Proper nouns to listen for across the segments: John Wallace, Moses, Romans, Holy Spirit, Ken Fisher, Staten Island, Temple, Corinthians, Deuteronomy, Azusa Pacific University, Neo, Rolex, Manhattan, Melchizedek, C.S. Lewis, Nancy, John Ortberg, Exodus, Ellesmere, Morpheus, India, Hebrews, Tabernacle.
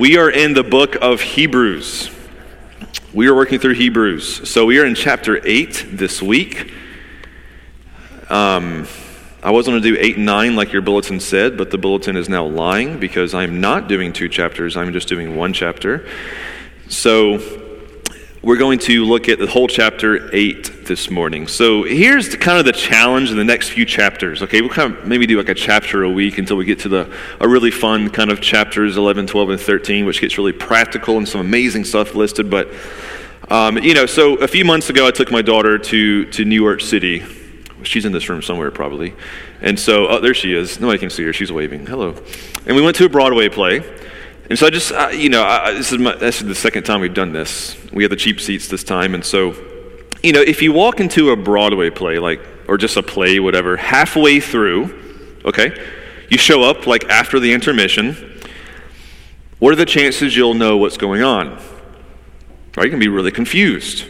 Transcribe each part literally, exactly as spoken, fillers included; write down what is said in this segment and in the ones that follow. We are in the book of Hebrews. We are working through Hebrews. So we are in chapter eight this week. Um, I was going to do eight and nine like your bulletin said, but the bulletin is now lying because I'm not doing two chapters. I'm just doing one chapter. So we're going to look at the whole chapter eight this morning. So here's the, kind of the challenge in the next few chapters. Okay, we'll kind of maybe do like a chapter a week until we get to the a really fun kind of chapters eleven, twelve, and thirteen, which gets really practical and some amazing stuff listed. But, um, you know, so a few months ago I took my daughter to, to New York City. She's in this room somewhere probably. And so, oh, there she is. Nobody can see her. She's waving. Hello. And we went to a Broadway play. And so I just, I, you know, I, this, is my, this is the second time we've done this. We had the cheap seats this time. And so, you know, if you walk into a Broadway play, like, or just a play, whatever, halfway through, okay, you show up, like, after the intermission, what are the chances you'll know what's going on? Right, you can be really confused.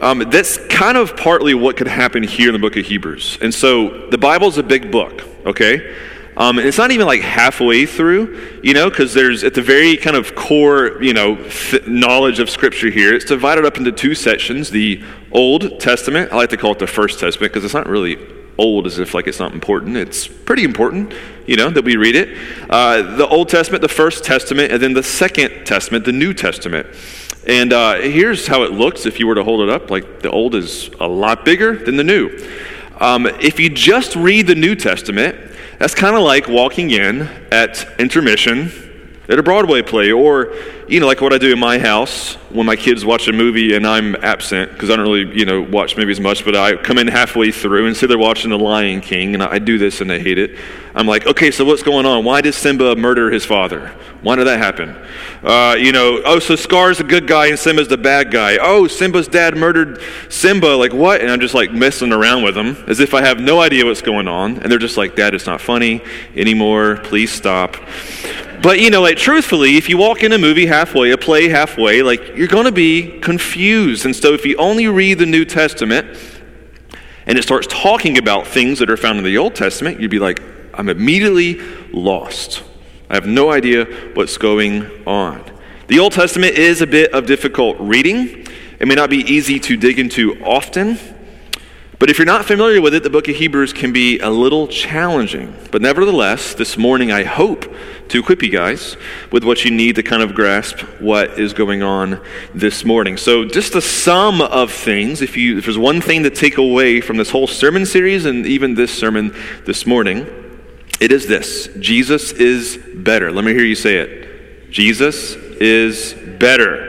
Um, that's kind of partly what could happen here in the book of Hebrews. And so the Bible's a big book, okay? Um, and it's not even like halfway through, you know, because there's at the very kind of core, you know, th- knowledge of Scripture here. It's divided up into two sections, the Old Testament. I like to call it the First Testament because it's not really old as if like it's not important. It's pretty important, you know, that we read it. Uh, the Old Testament, the First Testament, and then the Second Testament, the New Testament. And uh, here's how it looks if you were to hold it up. Like the old is a lot bigger than the new. Um, if you just read the New Testament, that's kind of like walking in at intermission at a Broadway play, or, you know, like what I do in my house when my kids watch a movie and I'm absent because I don't really, you know, watch movies much, but I come in halfway through and say they're watching The Lion King, and I do this and I hate it. I'm like, okay, so what's going on? Why did Simba murder his father? Why did that happen? Uh, you know, oh, so Scar's a good guy and Simba's the bad guy. Oh, Simba's dad murdered Simba. Like, what? And I'm just like messing around with them as if I have no idea what's going on. And they're just like, Dad, it's not funny anymore. Please stop. But, you know, like, truthfully, if you walk in a movie halfway, a play halfway, like, you're going to be confused. And so if you only read the New Testament and it starts talking about things that are found in the Old Testament, you'd be like, I'm immediately lost. I have no idea what's going on. The Old Testament is a bit of difficult reading. It may not be easy to dig into often, but if you're not familiar with it, the book of Hebrews can be a little challenging. But nevertheless, this morning I hope to equip you guys with what you need to kind of grasp what is going on this morning. So just the sum of things, if you if there's one thing to take away from this whole sermon series and even this sermon this morning, it is this: Jesus is better. Let me hear you say it. Jesus is better.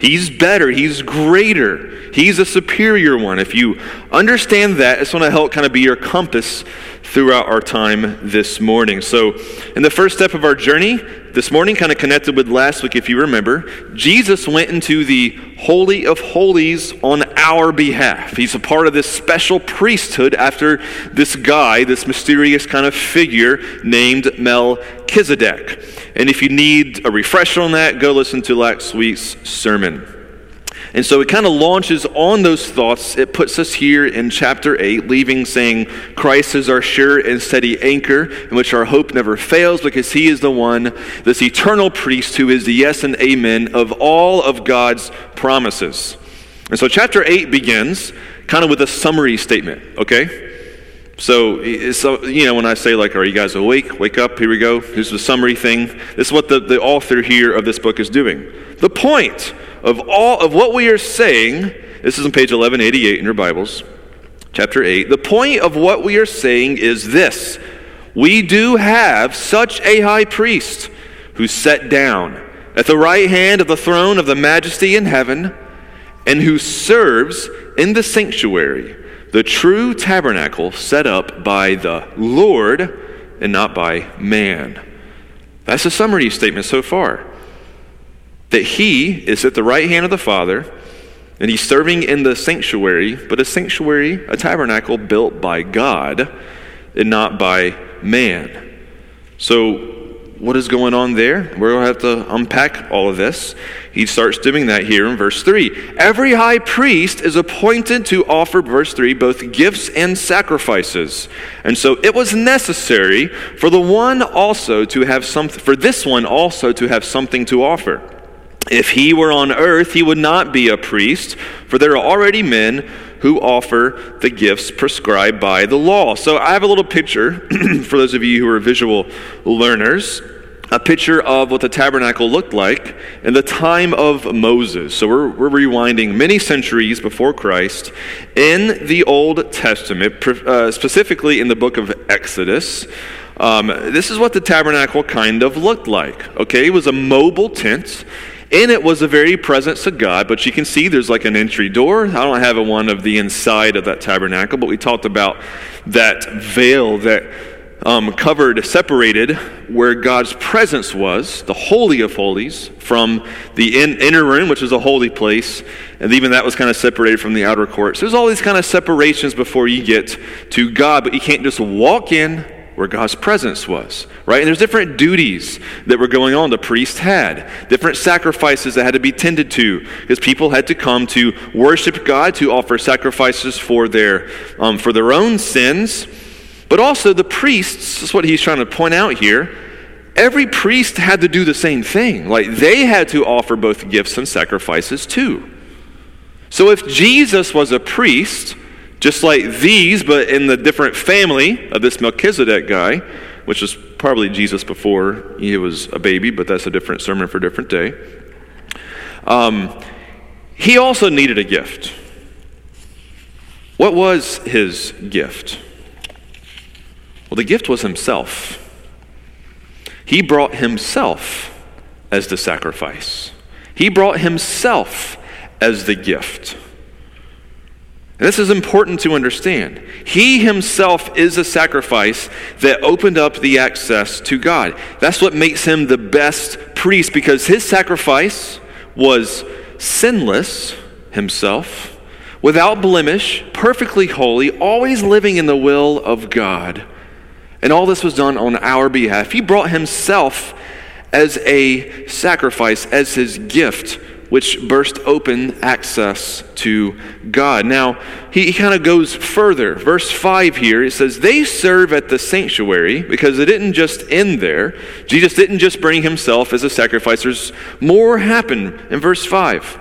He's better. He's greater. He's a superior one. If you understand that, it's going to help kind of be your compass throughout our time this morning. So in the first step of our journey this morning, kind of connected with last week, if you remember, Jesus went into the Holy of Holies on our behalf. He's a part of this special priesthood after this guy, this mysterious kind of figure named Melchizedek. And if you need a refresher on that, go listen to last week's sermon. And so it kind of launches on those thoughts. It puts us here in chapter eight, leaving saying, Christ is our sure and steady anchor, in which our hope never fails, because he is the one, this eternal priest, who is the yes and amen of all of God's promises. And so chapter eight begins kind of with a summary statement, okay? So, so, you know, when I say, like, are you guys awake? Wake up, here we go. Here's the summary thing. This is what the, the author here of this book is doing. The point of all of what we are saying, this is on page eleven eighty-eight in your Bibles, chapter eight. The point of what we are saying is this: we do have such a high priest who sat down at the right hand of the throne of the majesty in heaven, and who serves in the sanctuary, the true tabernacle set up by the Lord and not by man. That's a summary statement so far. That he is at the right hand of the Father, and he's serving in the sanctuary, but a sanctuary, a tabernacle built by God and not by man. So what is going on there? We're going to have to unpack all of this. He starts doing that here in verse three. Every high priest is appointed to offer, verse three, both gifts and sacrifices. And so it was necessary for the one also to have something, for this one also to have something to offer. If he were on earth, he would not be a priest, for there are already men who offer the gifts prescribed by the law. So I have a little picture, for those of you who are visual learners, a picture of what the tabernacle looked like in the time of Moses. So we're, we're rewinding many centuries before Christ in the Old Testament, uh, specifically in the book of Exodus. Um, this is what the tabernacle kind of looked like. Okay, it was a mobile tent. In it was the very presence of God, but you can see there's like an entry door. I don't have a one of the inside of that tabernacle, but we talked about that veil that um, covered, separated where God's presence was, the Holy of Holies, from the in, inner room, which was a holy place, and even that was kind of separated from the outer court. So there's all these kind of separations before you get to God, but you can't just walk in where God's presence was, right? And there's different duties that were going on the priest had, different sacrifices that had to be tended to, because people had to come to worship God, to offer sacrifices for their um, for their own sins, but also the priests, that's what he's trying to point out here, every priest had to do the same thing. Like, they had to offer both gifts and sacrifices too. So if Jesus was a priest, just like these, but in the different family of this Melchizedek guy, which was probably Jesus before he was a baby, but that's a different sermon for a different day. Um, he also needed a gift. What was his gift? Well, the gift was himself. He brought himself as the sacrifice. He brought himself as the gift. And this is important to understand. He himself is a sacrifice that opened up the access to God. That's what makes him the best priest, because his sacrifice was sinless himself, without blemish, perfectly holy, always living in the will of God. And all this was done on our behalf. He brought himself as a sacrifice, as his gift, which burst open access to God. Now, he, he kind of goes further. Verse five here, it says, they serve at the sanctuary, because it didn't just end there. Jesus didn't just bring himself as a sacrifice. There's more happened in verse five.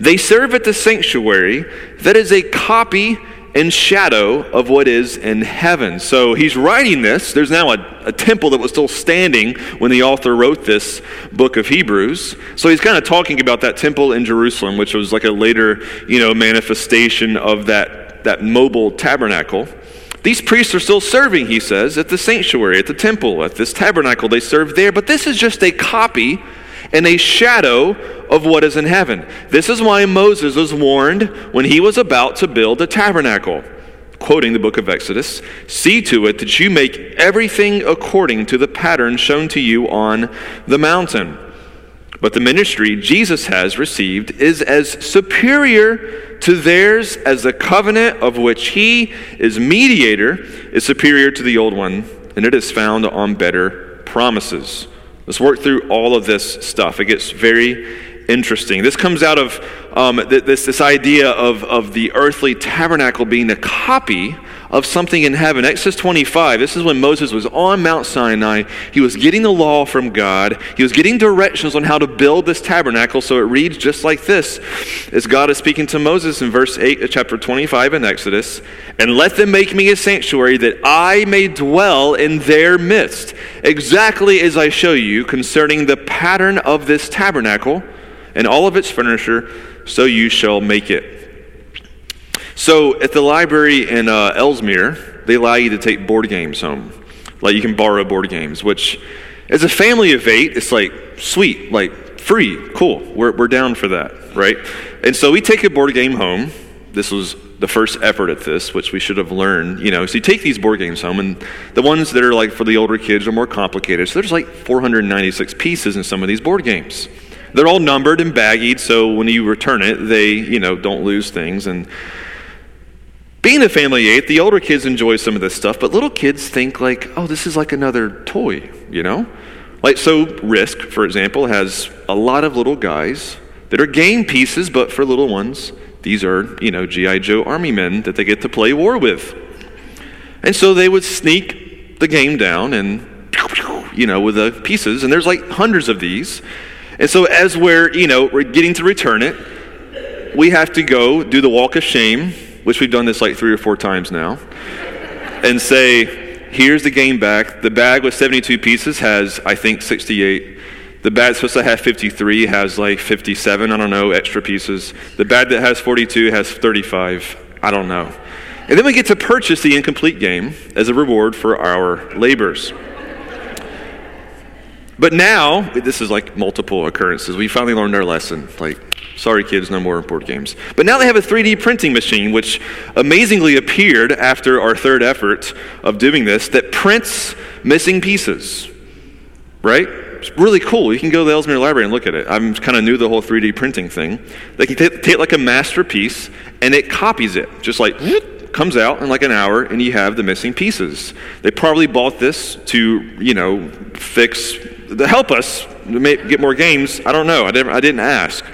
They serve at the sanctuary that is a copy and shadow of what is in heaven. So he's writing this. There's now a, a temple that was still standing when the author wrote this book of Hebrews. So he's kind of talking about that temple in Jerusalem, which was like a later, you know, manifestation of that, that mobile tabernacle. These priests are still serving, he says, at the sanctuary, at the temple, at this tabernacle. They serve there, but this is just a copy and a shadow of what is in heaven. This is why Moses was warned when he was about to build a tabernacle. Quoting the book of Exodus, see to it that you make everything according to the pattern shown to you on the mountain. But the ministry Jesus has received is as superior to theirs as the covenant of which he is mediator is superior to the old one, and it is found on better promises. Let's work through all of this stuff. It gets very interesting. This comes out of um, th- this this idea of, of the earthly tabernacle being a copy of something in heaven. Exodus twenty-five, this is when Moses was on Mount Sinai. He was getting the law from God. He was getting directions on how to build this tabernacle. So it reads just like this, as God is speaking to Moses in verse eight of chapter twenty-five in Exodus, and let them make me a sanctuary that I may dwell in their midst, exactly as I show you concerning the pattern of this tabernacle and all of its furniture, so you shall make it. So at the library in uh, Ellesmere, they allow you to take board games home. Like, you can borrow board games, which as a family of eight, it's like, sweet, like, free, cool. We're we're down for that, right? And so we take a board game home. This was the first effort at this, which we should have learned, you know. So you take these board games home, and the ones that are like for the older kids are more complicated. So there's like four hundred ninety-six pieces in some of these board games. They're all numbered and baggied, so when you return it, they, you know, don't lose things. And being a family of eight, the older kids enjoy some of this stuff, but little kids think like, oh, this is like another toy, you know? Like, so Risk, for example, has a lot of little guys that are game pieces, but for little ones, these are, you know, G I Joe army men that they get to play war with. And so they would sneak the game down and, you know, with the pieces, and there's like hundreds of these. And so as we're, you know, we're getting to return it, we have to go do the walk of shame, which we've done this like three or four times now, and say, here's the game back. The bag with seventy-two pieces has, I think, sixty-eight. The bag that's supposed to have fifty-three has like fifty-seven, I don't know, extra pieces. The bag that has forty-two has thirty-five, I don't know. And then we get to purchase the incomplete game as a reward for our labors. But now, this is like multiple occurrences. We finally learned our lesson. Like, sorry kids, no more board games. But now they have a three D printing machine, which amazingly appeared after our third effort of doing this, that prints missing pieces, right? It's really cool. You can go to the Ellesmere Library and look at it. I'm kind of new to the whole three D printing thing. They can t- take like a masterpiece and it copies it, just like comes out in like an hour and you have the missing pieces. They probably bought this to, you know, fix, to help us get more games. I don't know. I didn't, I didn't ask.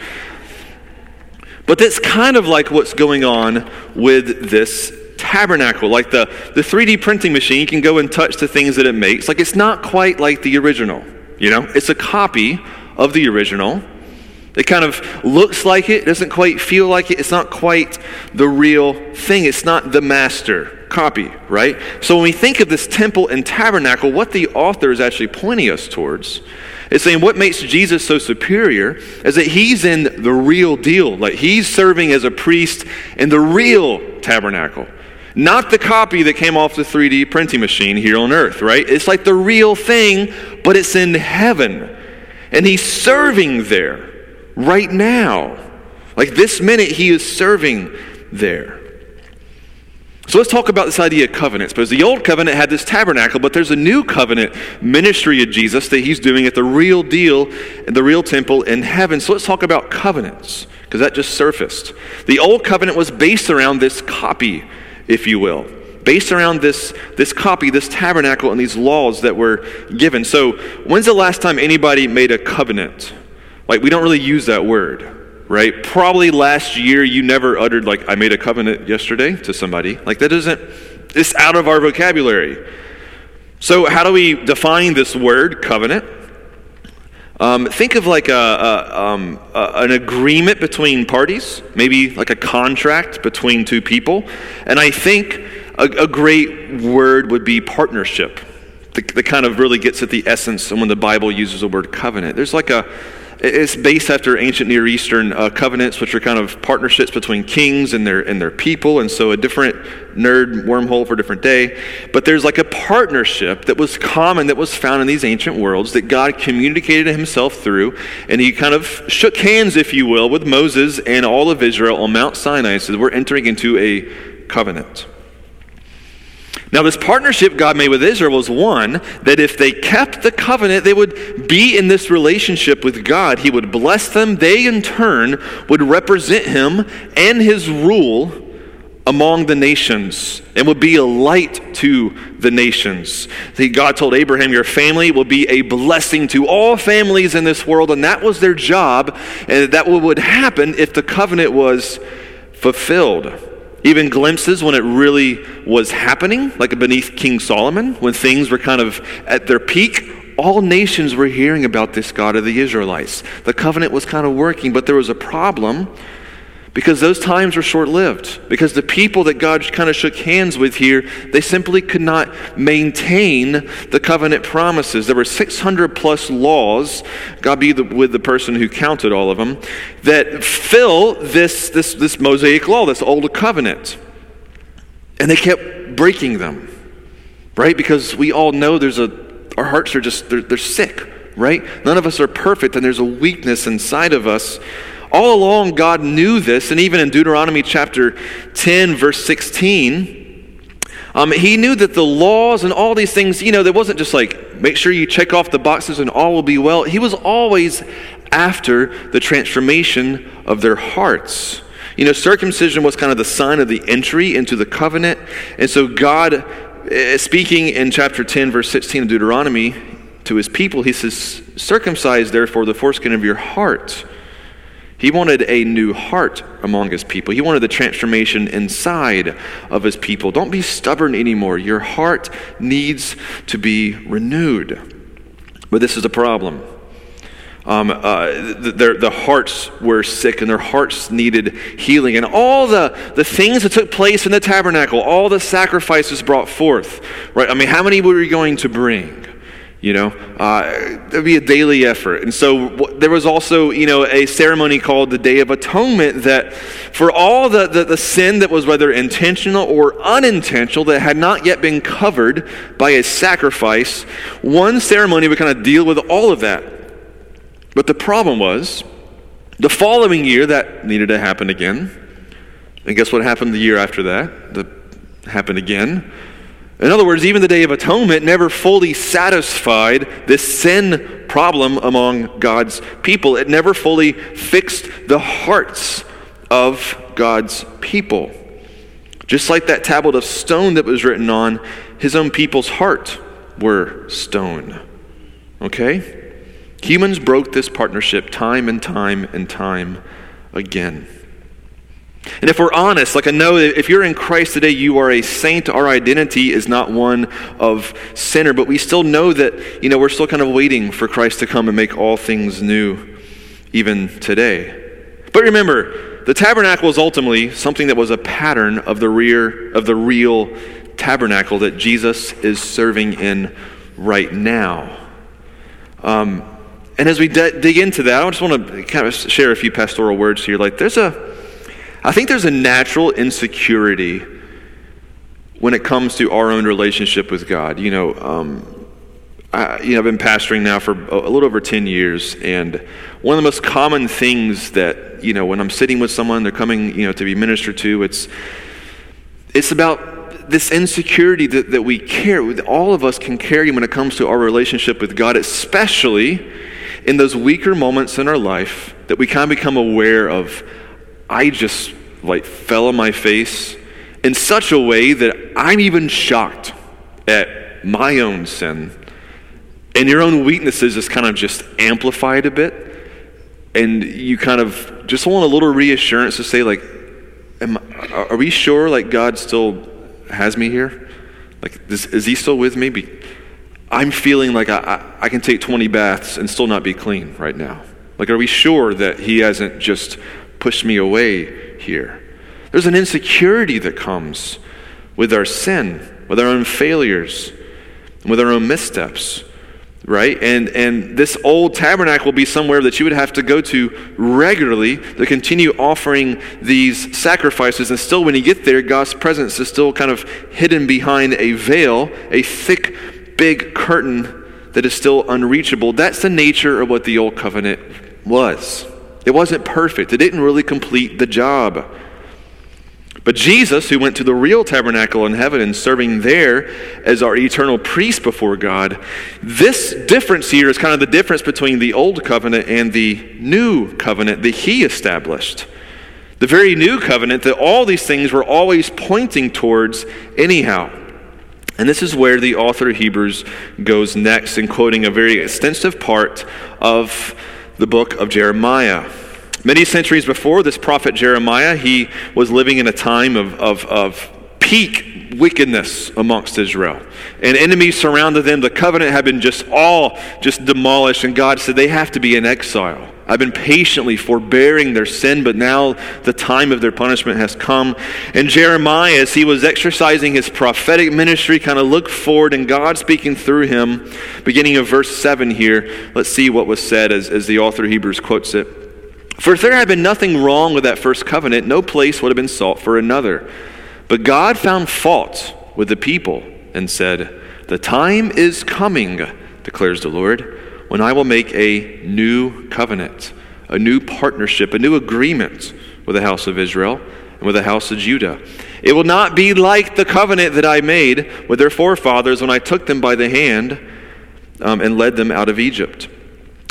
But that's kind of like what's going on with this tabernacle. Like the, the three D printing machine, you can go and touch the things that it makes. Like it's not quite like the original. You know, it's a copy of the original. It kind of looks like it, doesn't quite feel like it. It's not quite the real thing. It's not the master copy, right? So when we think of this temple and tabernacle, what the author is actually pointing us towards is saying what makes Jesus so superior is that he's in the real deal. Like he's serving as a priest in the real tabernacle. Not the copy that came off the three D printing machine here on earth, right? It's like the real thing, but it's in heaven. And he's serving there right now. Like this minute, he is serving there. So let's talk about this idea of covenants, because the old covenant had this tabernacle, but there's a new covenant ministry of Jesus that he's doing at the real deal, the real temple in heaven. So let's talk about covenants, because that just surfaced. The old covenant was based around this copy, if you will, based around this this copy, this tabernacle, and these laws that were given. So when's the last time anybody made a covenant? Like, we don't really use that word, right? Probably last year you never uttered, like, I made a covenant yesterday to somebody. Like, that doesn't, it's out of our vocabulary. So how do we define this word, covenant? Um, think of like a, a, um, a, an agreement between parties, maybe like a contract between two people. And I think a, a great word would be partnership. The, the kind of really gets at the essence when the Bible uses the word covenant. There's like a, it's based after ancient Near Eastern uh, covenants, which are kind of partnerships between kings and their and their people. And so a different nerd wormhole for a different day. But there's like a partnership that was common, that was found in these ancient worlds, that God communicated himself through. And he kind of shook hands, if you will, with Moses and all of Israel on Mount Sinai and said, we're entering into a covenant. Now, this partnership God made with Israel was one that if they kept the covenant, they would be in this relationship with God. He would bless them. They, in turn, would represent him and his rule among the nations and would be a light to the nations. God told Abraham, your family will be a blessing to all families in this world, and that was their job, and that would happen if the covenant was fulfilled. Even glimpses when it really was happening, like beneath King Solomon, when things were kind of at their peak, all nations were hearing about this God of the Israelites. The covenant was kind of working, but there was a problem because those times were short-lived. Because the people that God kind of shook hands with here, they simply could not maintain the covenant promises. There were six hundred plus laws, God be the, with the person who counted all of them, that fill this, this, this Mosaic law, this old covenant. And they kept breaking them, right? Because we all know there's a, our hearts are just, they're, they're sick, right? None of us are perfect, and there's a weakness inside of us. All along, God knew this, and even in Deuteronomy chapter ten, verse sixteen, um, he knew that the laws and all these things, you know, there wasn't just like, make sure you check off the boxes and all will be well. He was always after the transformation of their hearts. You know, circumcision was kind of the sign of the entry into the covenant. And so God, speaking in chapter ten, verse sixteen of Deuteronomy, to his people, he says, circumcise therefore the foreskin of your heart. He wanted a new heart among his people. He wanted the transformation inside of his people. Don't be stubborn anymore. Your heart needs to be renewed. But this is a problem. Um, uh, their, the hearts were sick and their hearts needed healing. And all the, the things that took place in the tabernacle, all the sacrifices brought forth, right? I mean, how many were you going to bring? You know, uh, there'd be a daily effort. And so w- there was also, you know, a ceremony called the Day of Atonement that for all the, the, the sin that was whether intentional or unintentional that had not yet been covered by a sacrifice, one ceremony would kind of deal with all of that. But the problem was, the following year that needed to happen again. And guess what happened the year after that? That happened again. In other words, even the Day of Atonement never fully satisfied this sin problem among God's people. It never fully fixed the hearts of God's people. Just like that tablet of stone that was written on, his own people's heart were stone. Okay? Humans broke this partnership time and time and time again. And if we're honest, like I know that if you're in Christ today, you are a saint. Our identity is not one of sinner, but we still know that, you know, we're still kind of waiting for Christ to come and make all things new even today. But remember, the tabernacle is ultimately something that was a pattern of the rear of the real tabernacle that Jesus is serving in right now. Um, and as we d- dig into that, I just want to kind of share a few pastoral words here. Like there's a I think there's a natural insecurity when it comes to our own relationship with God. You know, um, I, you know, I've been pastoring now for a little over ten years, and one of the most common things that, you know, when I'm sitting with someone, they're coming, you know, to be ministered to, it's it's about this insecurity that, that we carry, that all of us can carry when it comes to our relationship with God, especially in those weaker moments in our life that we kind of become aware of. I just like fell on my face in such a way that I'm even shocked at my own sin, and your own weaknesses is kind of just amplified a bit, and you kind of just want a little reassurance to say, like, am, are we sure like God still has me here? Like, this, is he still with me? Be, I'm feeling like I, I, I can take twenty baths and still not be clean right now. Like, are we sure that he hasn't just push me away here? There's an insecurity that comes with our sin, with our own failures, with our own missteps, right? And and this old tabernacle will be somewhere that you would have to go to regularly to continue offering these sacrifices. And still, when you get there, God's presence is still kind of hidden behind a veil, a thick, big curtain that is still unreachable. That's the nature of what the old covenant was. It wasn't perfect. It didn't really complete the job. But Jesus, who went to the real tabernacle in heaven and serving there as our eternal priest before God, this difference here is kind of the difference between the old covenant and the new covenant that he established. The very new covenant that all these things were always pointing towards anyhow. And this is where the author of Hebrews goes next in quoting a very extensive part of the book of Jeremiah. Many centuries before, this prophet Jeremiah, he was living in a time of, of, of peak wickedness amongst Israel. And enemies surrounded them. The covenant had been just all just demolished, and God said they have to be in exile. I've been patiently forbearing their sin, but now the time of their punishment has come. And Jeremiah, as he was exercising his prophetic ministry, kind of looked forward, and God speaking through him, beginning of verse seven here. Let's see what was said as, as the author of Hebrews quotes it. For if there had been nothing wrong with that first covenant, no place would have been sought for another. But God found fault with the people and said, "The time is coming, declares the Lord, when I will make a new covenant, a new partnership, a new agreement with the house of Israel and with the house of Judah. It will not be like the covenant that I made with their forefathers when I took them by the hand um, and led them out of Egypt,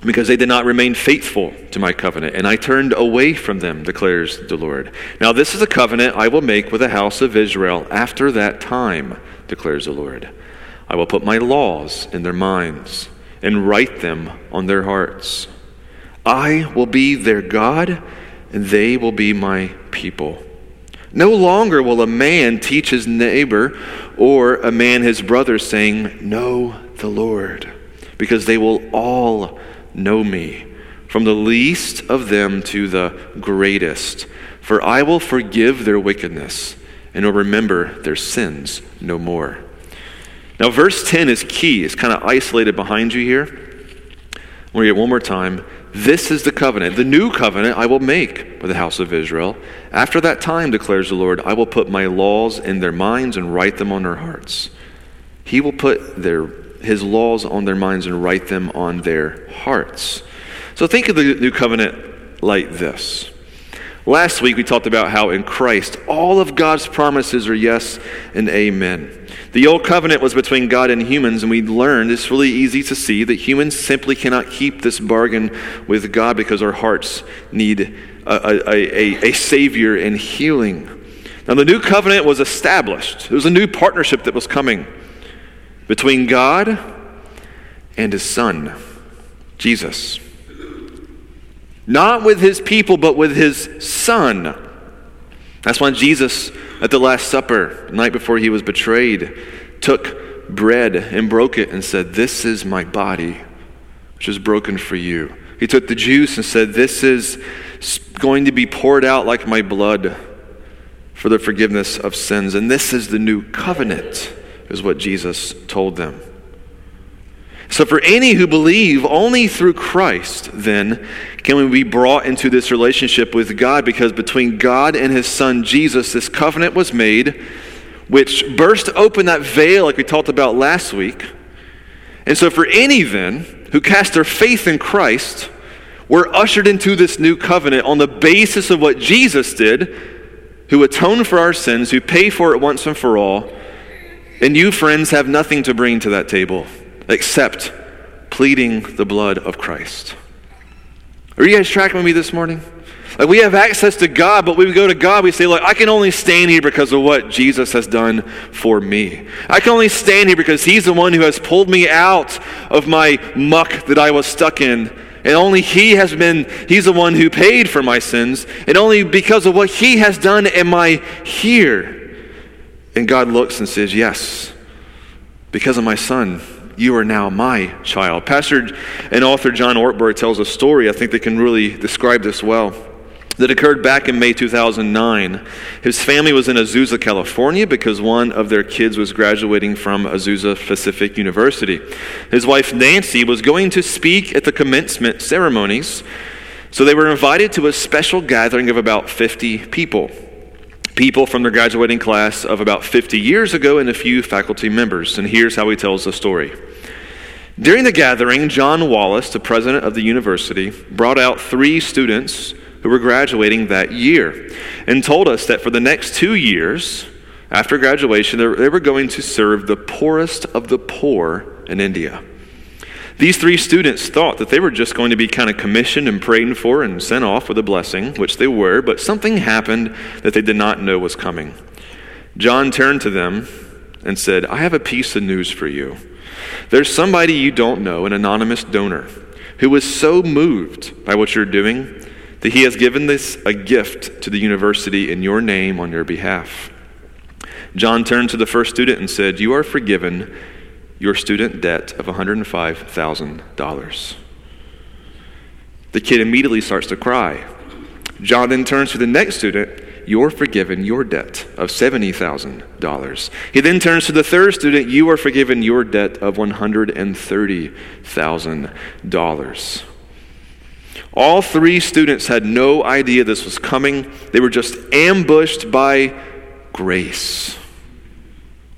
because they did not remain faithful to my covenant, and I turned away from them, declares the Lord. Now this is a covenant I will make with the house of Israel after that time, declares the Lord. I will put my laws in their minds, and write them on their hearts. I will be their God, and they will be my people. No longer will a man teach his neighbor or a man his brother, saying, Know the Lord, because they will all know me, from the least of them to the greatest. For I will forgive their wickedness and will remember their sins no more. Now, verse ten is key. It's kind of isolated behind you here. I'm going to read it one more time. This is the covenant, the new covenant I will make with the house of Israel. After that time, declares the Lord, I will put my laws in their minds and write them on their hearts. He will put their his laws on their minds and write them on their hearts. So think of the new covenant like this. Last week, we talked about how in Christ, all of God's promises are yes and amen. The old covenant was between God and humans, and we learned it's really easy to see that humans simply cannot keep this bargain with God because our hearts need a, a, a, a Savior and healing. Now, the new covenant was established. There was a new partnership that was coming between God and His Son, Jesus. Not with his people, but with his son. That's why Jesus, at the Last Supper, the night before he was betrayed, took bread and broke it and said, This is my body, which is broken for you. He took the juice and said, This is going to be poured out like my blood for the forgiveness of sins. And this is the new covenant, is what Jesus told them. So for any who believe, only through Christ, then, can we be brought into this relationship with God, because between God and his son Jesus, this covenant was made, which burst open that veil like we talked about last week. And so for any, then, who cast their faith in Christ, were ushered into this new covenant on the basis of what Jesus did, who atoned for our sins, who paid for it once and for all. And you, friends, have nothing to bring to that table, except pleading the blood of Christ. Are you guys tracking with me this morning? Like, we have access to God, but when we go to God, we say, look, I can only stand here because of what Jesus has done for me. I can only stand here because he's the one who has pulled me out of my muck that I was stuck in. And only he has been, he's the one who paid for my sins. And only because of what he has done am I here. And God looks and says, yes, because of my son, you are now my child. Pastor and author John Ortberg tells a story, I think that can really describe this well, that occurred back in May two thousand nine. His family was in Azusa, California, because one of their kids was graduating from Azusa Pacific University. His wife Nancy was going to speak at the commencement ceremonies, so they were invited to a special gathering of about fifty people. People from their graduating class of about fifty years ago and a few faculty members. And here's how he tells the story. During the gathering, John Wallace, the president of the university, brought out three students who were graduating that year and told us that for the next two years after graduation, they were going to serve the poorest of the poor in India. These three students thought that they were just going to be kind of commissioned and prayed for and sent off with a blessing, which they were, but something happened that they did not know was coming. John turned to them and said, I have a piece of news for you. There's somebody you don't know, an anonymous donor, who was so moved by what you're doing that he has given this a gift to the university in your name on your behalf. John turned to the first student and said, You are forgiven your student debt of one hundred five thousand dollars. The kid immediately starts to cry. John then turns to the next student, You're forgiven your debt of seventy thousand dollars. He then turns to the third student, You are forgiven your debt of one hundred thirty thousand dollars. All three students had no idea this was coming. They were just ambushed by grace.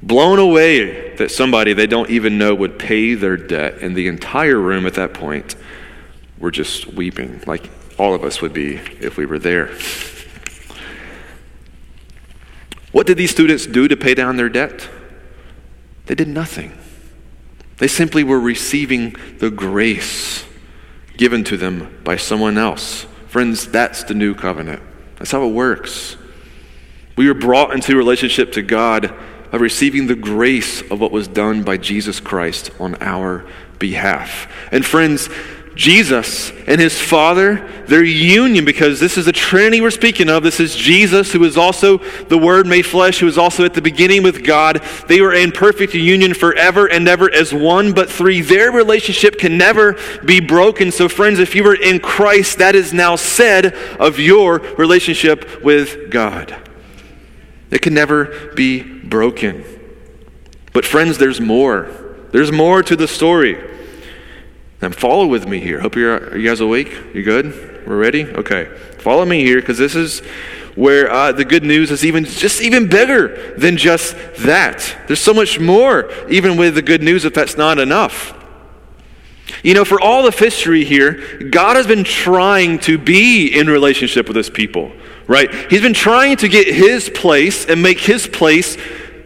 Blown away that somebody they don't even know would pay their debt, and the entire room at that point were just weeping, like all of us would be if we were there. What did these students do to pay down their debt? They did nothing. They simply were receiving the grace given to them by someone else. Friends, that's the new covenant. That's how it works. We were brought into relationship to God by receiving the grace of what was done by Jesus Christ on our behalf. And friends, Jesus and his Father, their union, because this is the Trinity we're speaking of. This is Jesus, who is also the Word made flesh, who is also at the beginning with God. They were in perfect union forever and ever as one, but three. Their relationship can never be broken. So friends, if you were in Christ, that is now said of your relationship with God. It can never be broken. But friends, there's more. There's more to the story. And follow with me here. Hope you're, are you guys awake? You good? We're ready? Okay. Follow me here, because this is where uh, the good news is even just even bigger than just that. There's so much more, even with the good news, if that's not enough. You know, for all of history here, God has been trying to be in relationship with his people, right? He's been trying to get his place and make his place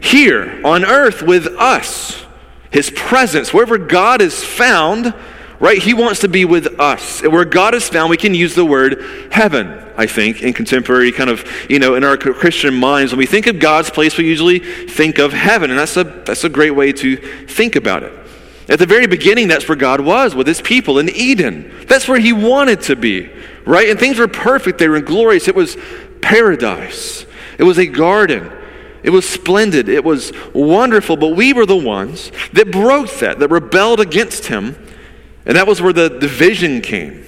here on earth with us. His presence, wherever God is found, right, he wants to be with us. And where God is found, we can use the word heaven, I think, in contemporary kind of, you know, in our Christian minds. When we think of God's place, we usually think of heaven, and that's a that's a great way to think about it. At the very beginning, that's where God was with his people in Eden. That's where he wanted to be, right? And things were perfect. They were glorious. It was paradise. It was a garden. It was splendid. It was wonderful. But we were the ones that broke that, that rebelled against him. And that was where the division came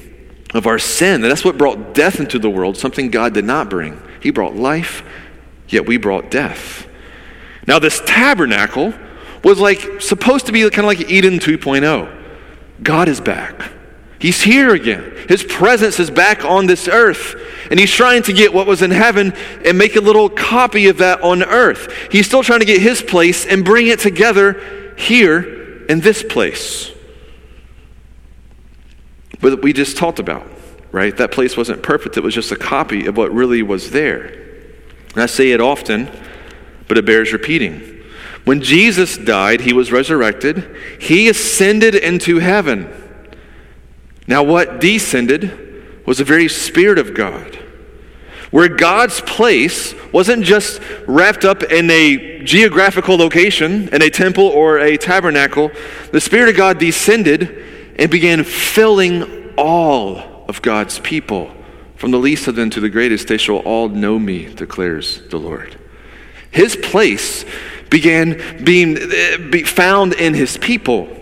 of our sin. And that's what brought death into the world, something God did not bring. He brought life, yet we brought death. Now, this tabernacle was like supposed to be kind of like Eden two point oh. God is back. He's here again. His presence is back on this earth. And he's trying to get what was in heaven and make a little copy of that on earth. He's still trying to get his place and bring it together here in this place. But we just talked about, right? That place wasn't perfect. It was just a copy of what really was there. And I say it often, but it bears repeating. When Jesus died, he was resurrected. He ascended into heaven. Now, what descended was the very Spirit of God, where God's place wasn't just wrapped up in a geographical location, in a temple or a tabernacle. The Spirit of God descended and began filling all of God's people. From the least of them to the greatest, they shall all know me, declares the Lord. His place began being found in his people,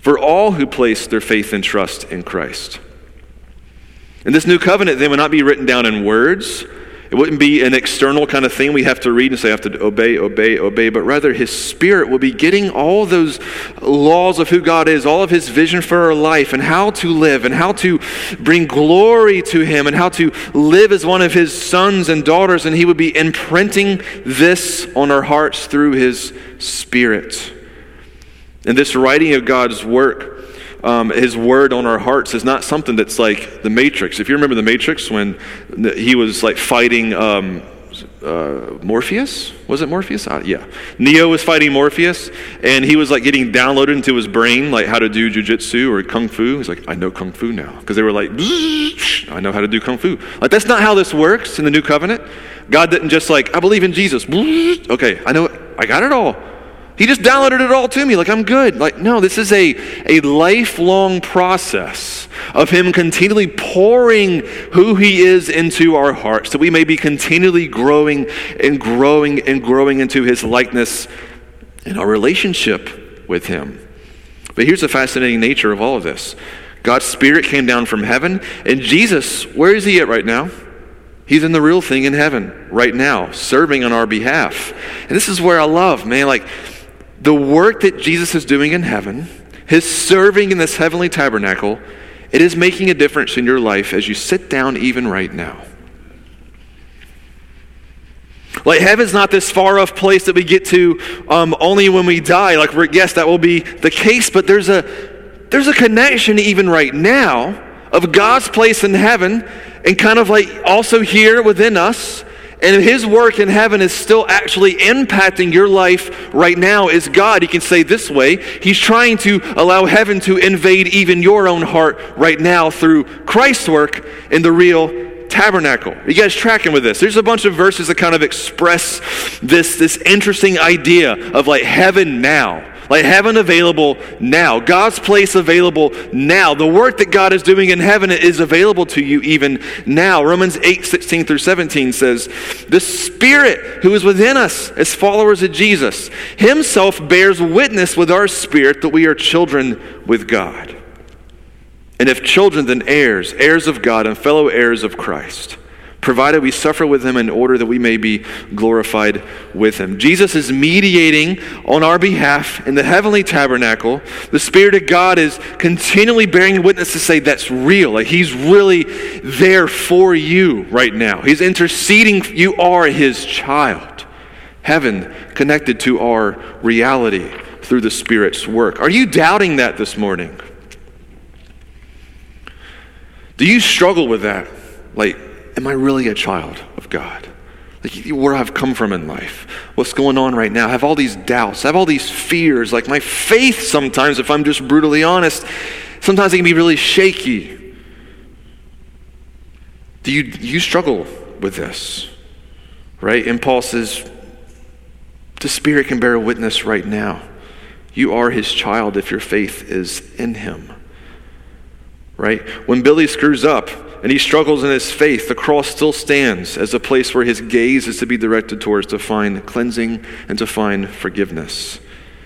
for all who place their faith and trust in Christ. And this new covenant then would not be written down in words. It wouldn't be an external kind of thing we have to read and say, I have to obey, obey, obey, but rather his Spirit will be getting all those laws of who God is, all of his vision for our life and how to live and how to bring glory to him and how to live as one of his sons and daughters, and he would be imprinting this on our hearts through his Spirit. And this writing of God's work, um, his word on our hearts, is not something that's like the Matrix. If you remember the Matrix, when he was like fighting um, uh, Morpheus? Was it Morpheus? Uh, yeah. Neo was fighting Morpheus, and he was like getting downloaded into his brain, like how to do jujitsu or kung fu. He's like, I know kung fu now. Because they were like, I know how to do kung fu. Like, that's not how this works in the new covenant. God didn't just like, I believe in Jesus. Okay, I know it. I got it all. He just downloaded it all to me, like I'm good. Like, no, this is a, a lifelong process of him continually pouring who he is into our hearts, so we may be continually growing and growing and growing into his likeness in our relationship with him. But here's the fascinating nature of all of this. God's Spirit came down from heaven, and Jesus, where is he at right now? He's in the real thing in heaven right now, serving on our behalf. And this is where I love, man, like, the work that Jesus is doing in heaven, his serving in this heavenly tabernacle, it is making a difference in your life as you sit down even right now. Like, heaven's not this far-off place that we get to um, only when we die. Like, we're, yes, that will be the case, but there's a there's a connection even right now of God's place in heaven and kind of like also here within us. And his work in heaven is still actually impacting your life right now as God. You can say this way, he's trying to allow heaven to invade even your own heart right now through Christ's work in the real tabernacle. Are you guys tracking with this? There's a bunch of verses that kind of express this, this interesting idea of like heaven now. Like heaven available now. God's place available now. The work that God is doing in heaven is available to you even now. Romans eight, sixteen through seventeen says, the Spirit who is within us as followers of Jesus himself bears witness with our spirit that we are children with God. And if children, then heirs, heirs of God and fellow heirs of Christ, provided we suffer with him in order that we may be glorified with him. Jesus is mediating on our behalf in the heavenly tabernacle. The Spirit of God is continually bearing witness to say that's real. Like he's really there for you right now. He's interceding. You are his child. Heaven connected to our reality through the Spirit's work. Are you doubting that this morning? Do you struggle with that? Like, am I really a child of God? Like, where I've come from in life? What's going on right now? I have all these doubts. I have all these fears. Like, my faith sometimes, if I'm just brutally honest, sometimes it can be really shaky. Do you, you struggle with this? Right? And Paul says, the Spirit can bear witness right now. You are his child if your faith is in him. Right? When Billy screws up and he struggles in his faith, the cross still stands as a place where his gaze is to be directed towards to find cleansing and to find forgiveness.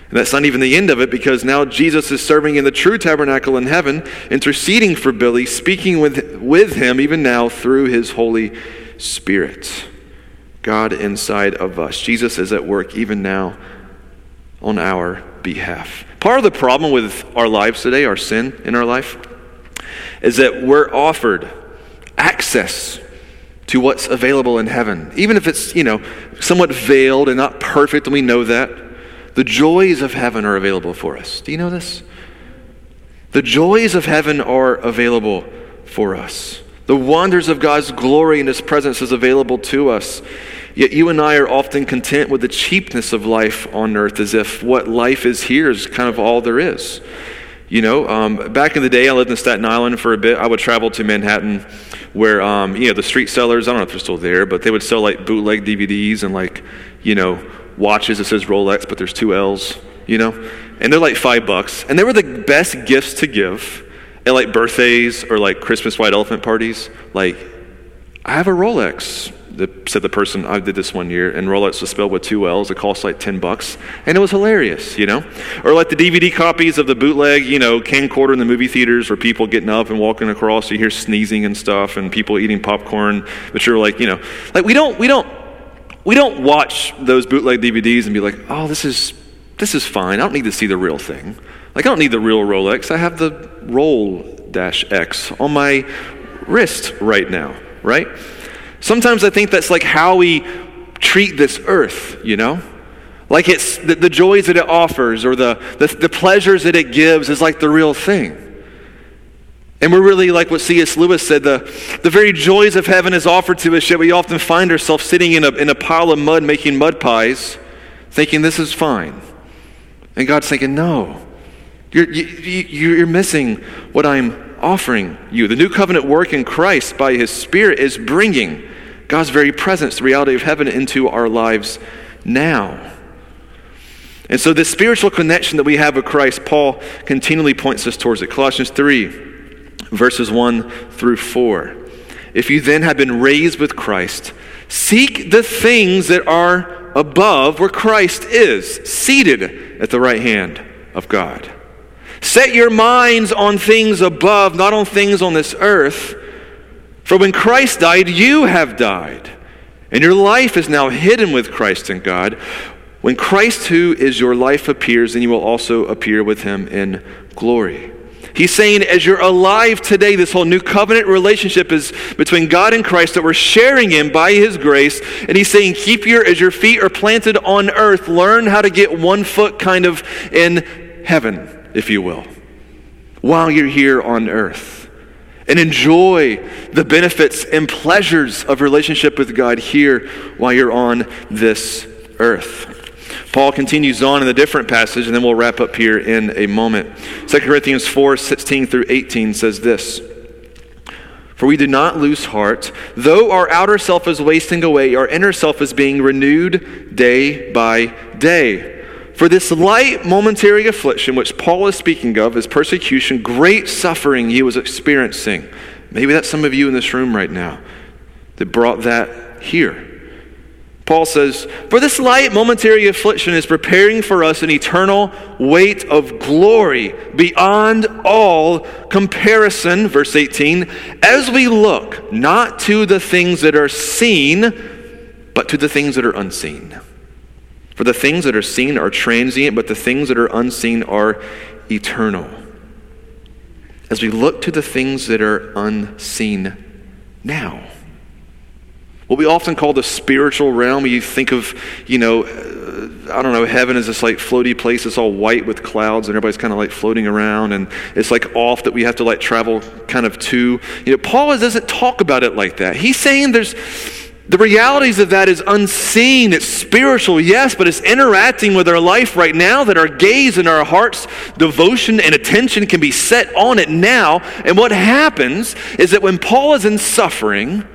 And that's not even the end of it, because now Jesus is serving in the true tabernacle in heaven, interceding for Billy, speaking with, with him even now through his Holy Spirit. God inside of us. Jesus is at work even now on our behalf. Part of the problem with our lives today, our sin in our life, is that we're offered access to what's available in heaven. Even if it's, you know, somewhat veiled and not perfect, and we know that, the joys of heaven are available for us. Do you know this? The joys of heaven are available for us. The wonders of God's glory and his presence is available to us. Yet you and I are often content with the cheapness of life on earth, as if what life is here is kind of all there is. You know, um, back in the day, I lived in Staten Island for a bit. I would travel to Manhattan where, um, you know, the street sellers, I don't know if they're still there, but they would sell like bootleg D V Ds and like, you know, watches that says Rolex, but there's two L's, you know, and they're like five bucks. And they were the best gifts to give at like birthdays or like Christmas white elephant parties. Like, I have a Rolex, said the person. I did this one year, and Rolex was spelled with two L's. It cost like ten bucks, and it was hilarious, you know? Or like the D V D copies of the bootleg, you know, camcorder in the movie theaters where people getting up and walking across, you hear sneezing and stuff, and people eating popcorn, but you're like, you know, like we don't, we don't, we don't watch those bootleg D V Ds and be like, oh, this is, this is fine. I don't need to see the real thing. Like, I don't need the real Rolex. I have the Roll-X on my wrist right now, right? Sometimes I think that's like how we treat this earth, you know? Like it's the, the joys that it offers or the, the, the pleasures that it gives is like the real thing. And we're really like what C S Lewis said, the, the very joys of heaven is offered to us, yet we often find ourselves sitting in a, in a pile of mud making mud pies, thinking this is fine. And God's thinking, no, you're, you, you, you're missing what I'm offering you. The new covenant work in Christ by his Spirit is bringing God's very presence, the reality of heaven, into our lives now. And so this spiritual connection that we have with Christ, Paul continually points us towards it. Colossians three, verses one through four. If you then have been raised with Christ, seek the things that are above where Christ is, seated at the right hand of God. Set your minds on things above, not on things on this earth. For when Christ died, you have died, and your life is now hidden with Christ in God. When Christ, who is your life, appears, then you will also appear with him in glory. He's saying, as you're alive today, this whole new covenant relationship is between God and Christ that we're sharing in by his grace. And he's saying, keep your, as your feet are planted on earth, learn how to get one foot kind of in heaven, if you will, while you're here on earth, and enjoy the benefits and pleasures of relationship with God here while you're on this earth. Paul continues on in a different passage, and then we'll wrap up here in a moment. Second Corinthians four, sixteen through eighteen says this, for we do not lose heart, though our outer self is wasting away, our inner self is being renewed day by day. For this light momentary affliction, which Paul is speaking of as persecution, great suffering he was experiencing. Maybe that's some of you in this room right now that brought that here. Paul says, for this light momentary affliction is preparing for us an eternal weight of glory beyond all comparison, verse eighteen, as we look not to the things that are seen, but to the things that are unseen. For the things that are seen are transient, but the things that are unseen are eternal. As we look to the things that are unseen now. What we often call the spiritual realm, you think of, you know, I don't know, heaven is this like floaty place that's all white with clouds and everybody's kind of like floating around and it's like off that we have to like travel kind of to. You know, Paul doesn't talk about it like that. He's saying there's, the realities of that is unseen, it's spiritual, yes, but it's interacting with our life right now that our gaze and our heart's devotion and attention can be set on it now. And what happens is that when Paul is in suffering,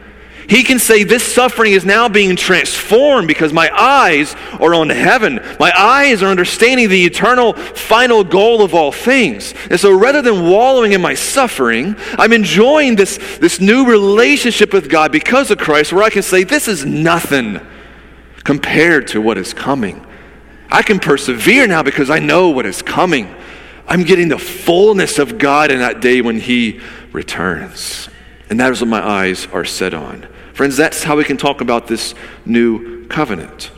he can say, this suffering is now being transformed because my eyes are on heaven. My eyes are understanding the eternal final goal of all things. And so rather than wallowing in my suffering, I'm enjoying this, this new relationship with God because of Christ, where I can say, this is nothing compared to what is coming. I can persevere now because I know what is coming. I'm getting the fullness of God in that day when he returns. And that is what my eyes are set on. Friends, that's how we can talk about this new covenant.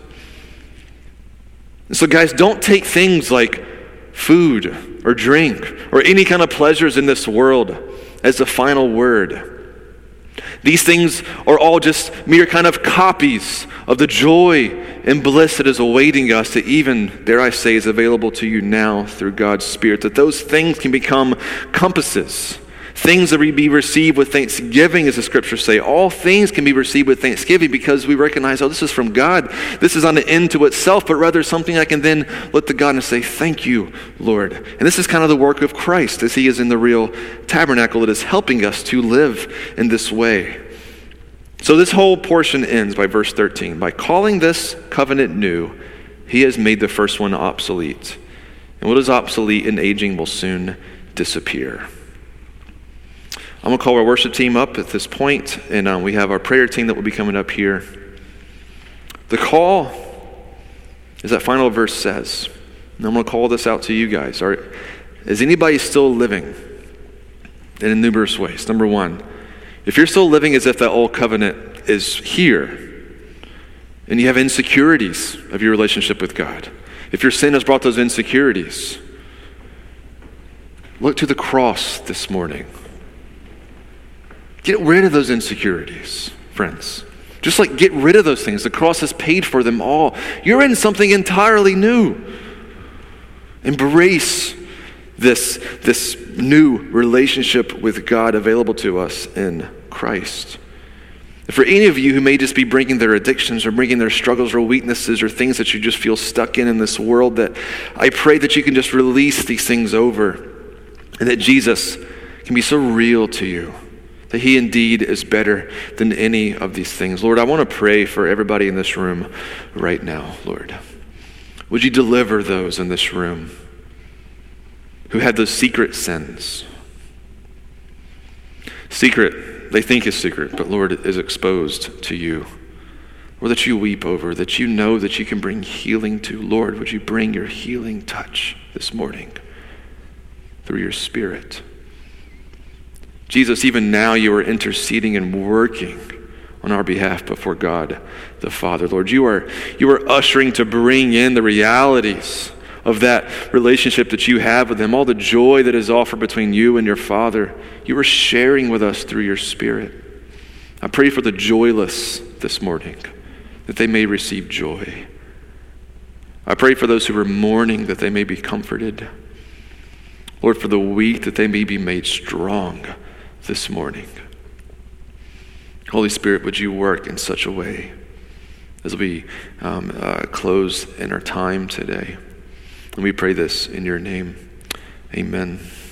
And so guys, don't take things like food or drink or any kind of pleasures in this world as the final word. These things are all just mere kind of copies of the joy and bliss that is awaiting us that even, dare I say, is available to you now through God's Spirit, that those things can become compasses. Things that we be received with thanksgiving, as the scriptures say. All things can be received with thanksgiving because we recognize, oh, this is from God. This is not an end to itself, but rather something I can then look to God and say, thank you, Lord. And this is kind of the work of Christ as he is in the real tabernacle that is helping us to live in this way. So this whole portion ends by verse thirteen. By calling this covenant new, he has made the first one obsolete. And what is obsolete and aging will soon disappear. I'm going to call our worship team up at this point, and um, we have our prayer team that will be coming up here. The call, as that final verse says, and I'm going to call this out to you guys. All right. Is anybody still living? And in numerous ways. Number one, if you're still living as if that old covenant is here, and you have insecurities of your relationship with God, if your sin has brought those insecurities, look to the cross this morning. Get rid of those insecurities, friends. Just like get rid of those things. The cross has paid for them all. You're in something entirely new. Embrace this, this new relationship with God available to us in Christ. For any of you who may just be bringing their addictions or bringing their struggles or weaknesses or things that you just feel stuck in in this world, that I pray that you can just release these things over and that Jesus can be so real to you. That he indeed is better than any of these things. Lord, I want to pray for everybody in this room right now, Lord. Would you deliver those in this room who had those secret sins? Secret, they think is secret, but Lord, it is exposed to you. Or that you weep over, that you know that you can bring healing to. Lord, would you bring your healing touch this morning through your Spirit? Jesus, even now you are interceding and working on our behalf before God the Father. Lord, you are you are ushering to bring in the realities of that relationship that you have with him, all the joy that is offered between you and your Father. You are sharing with us through your Spirit. I pray for the joyless this morning, that they may receive joy. I pray for those who are mourning, that they may be comforted. Lord, for the weak, that they may be made strong this morning. Holy Spirit, would you work in such a way as we um, uh, close in our time today? And we pray this in your name. Amen.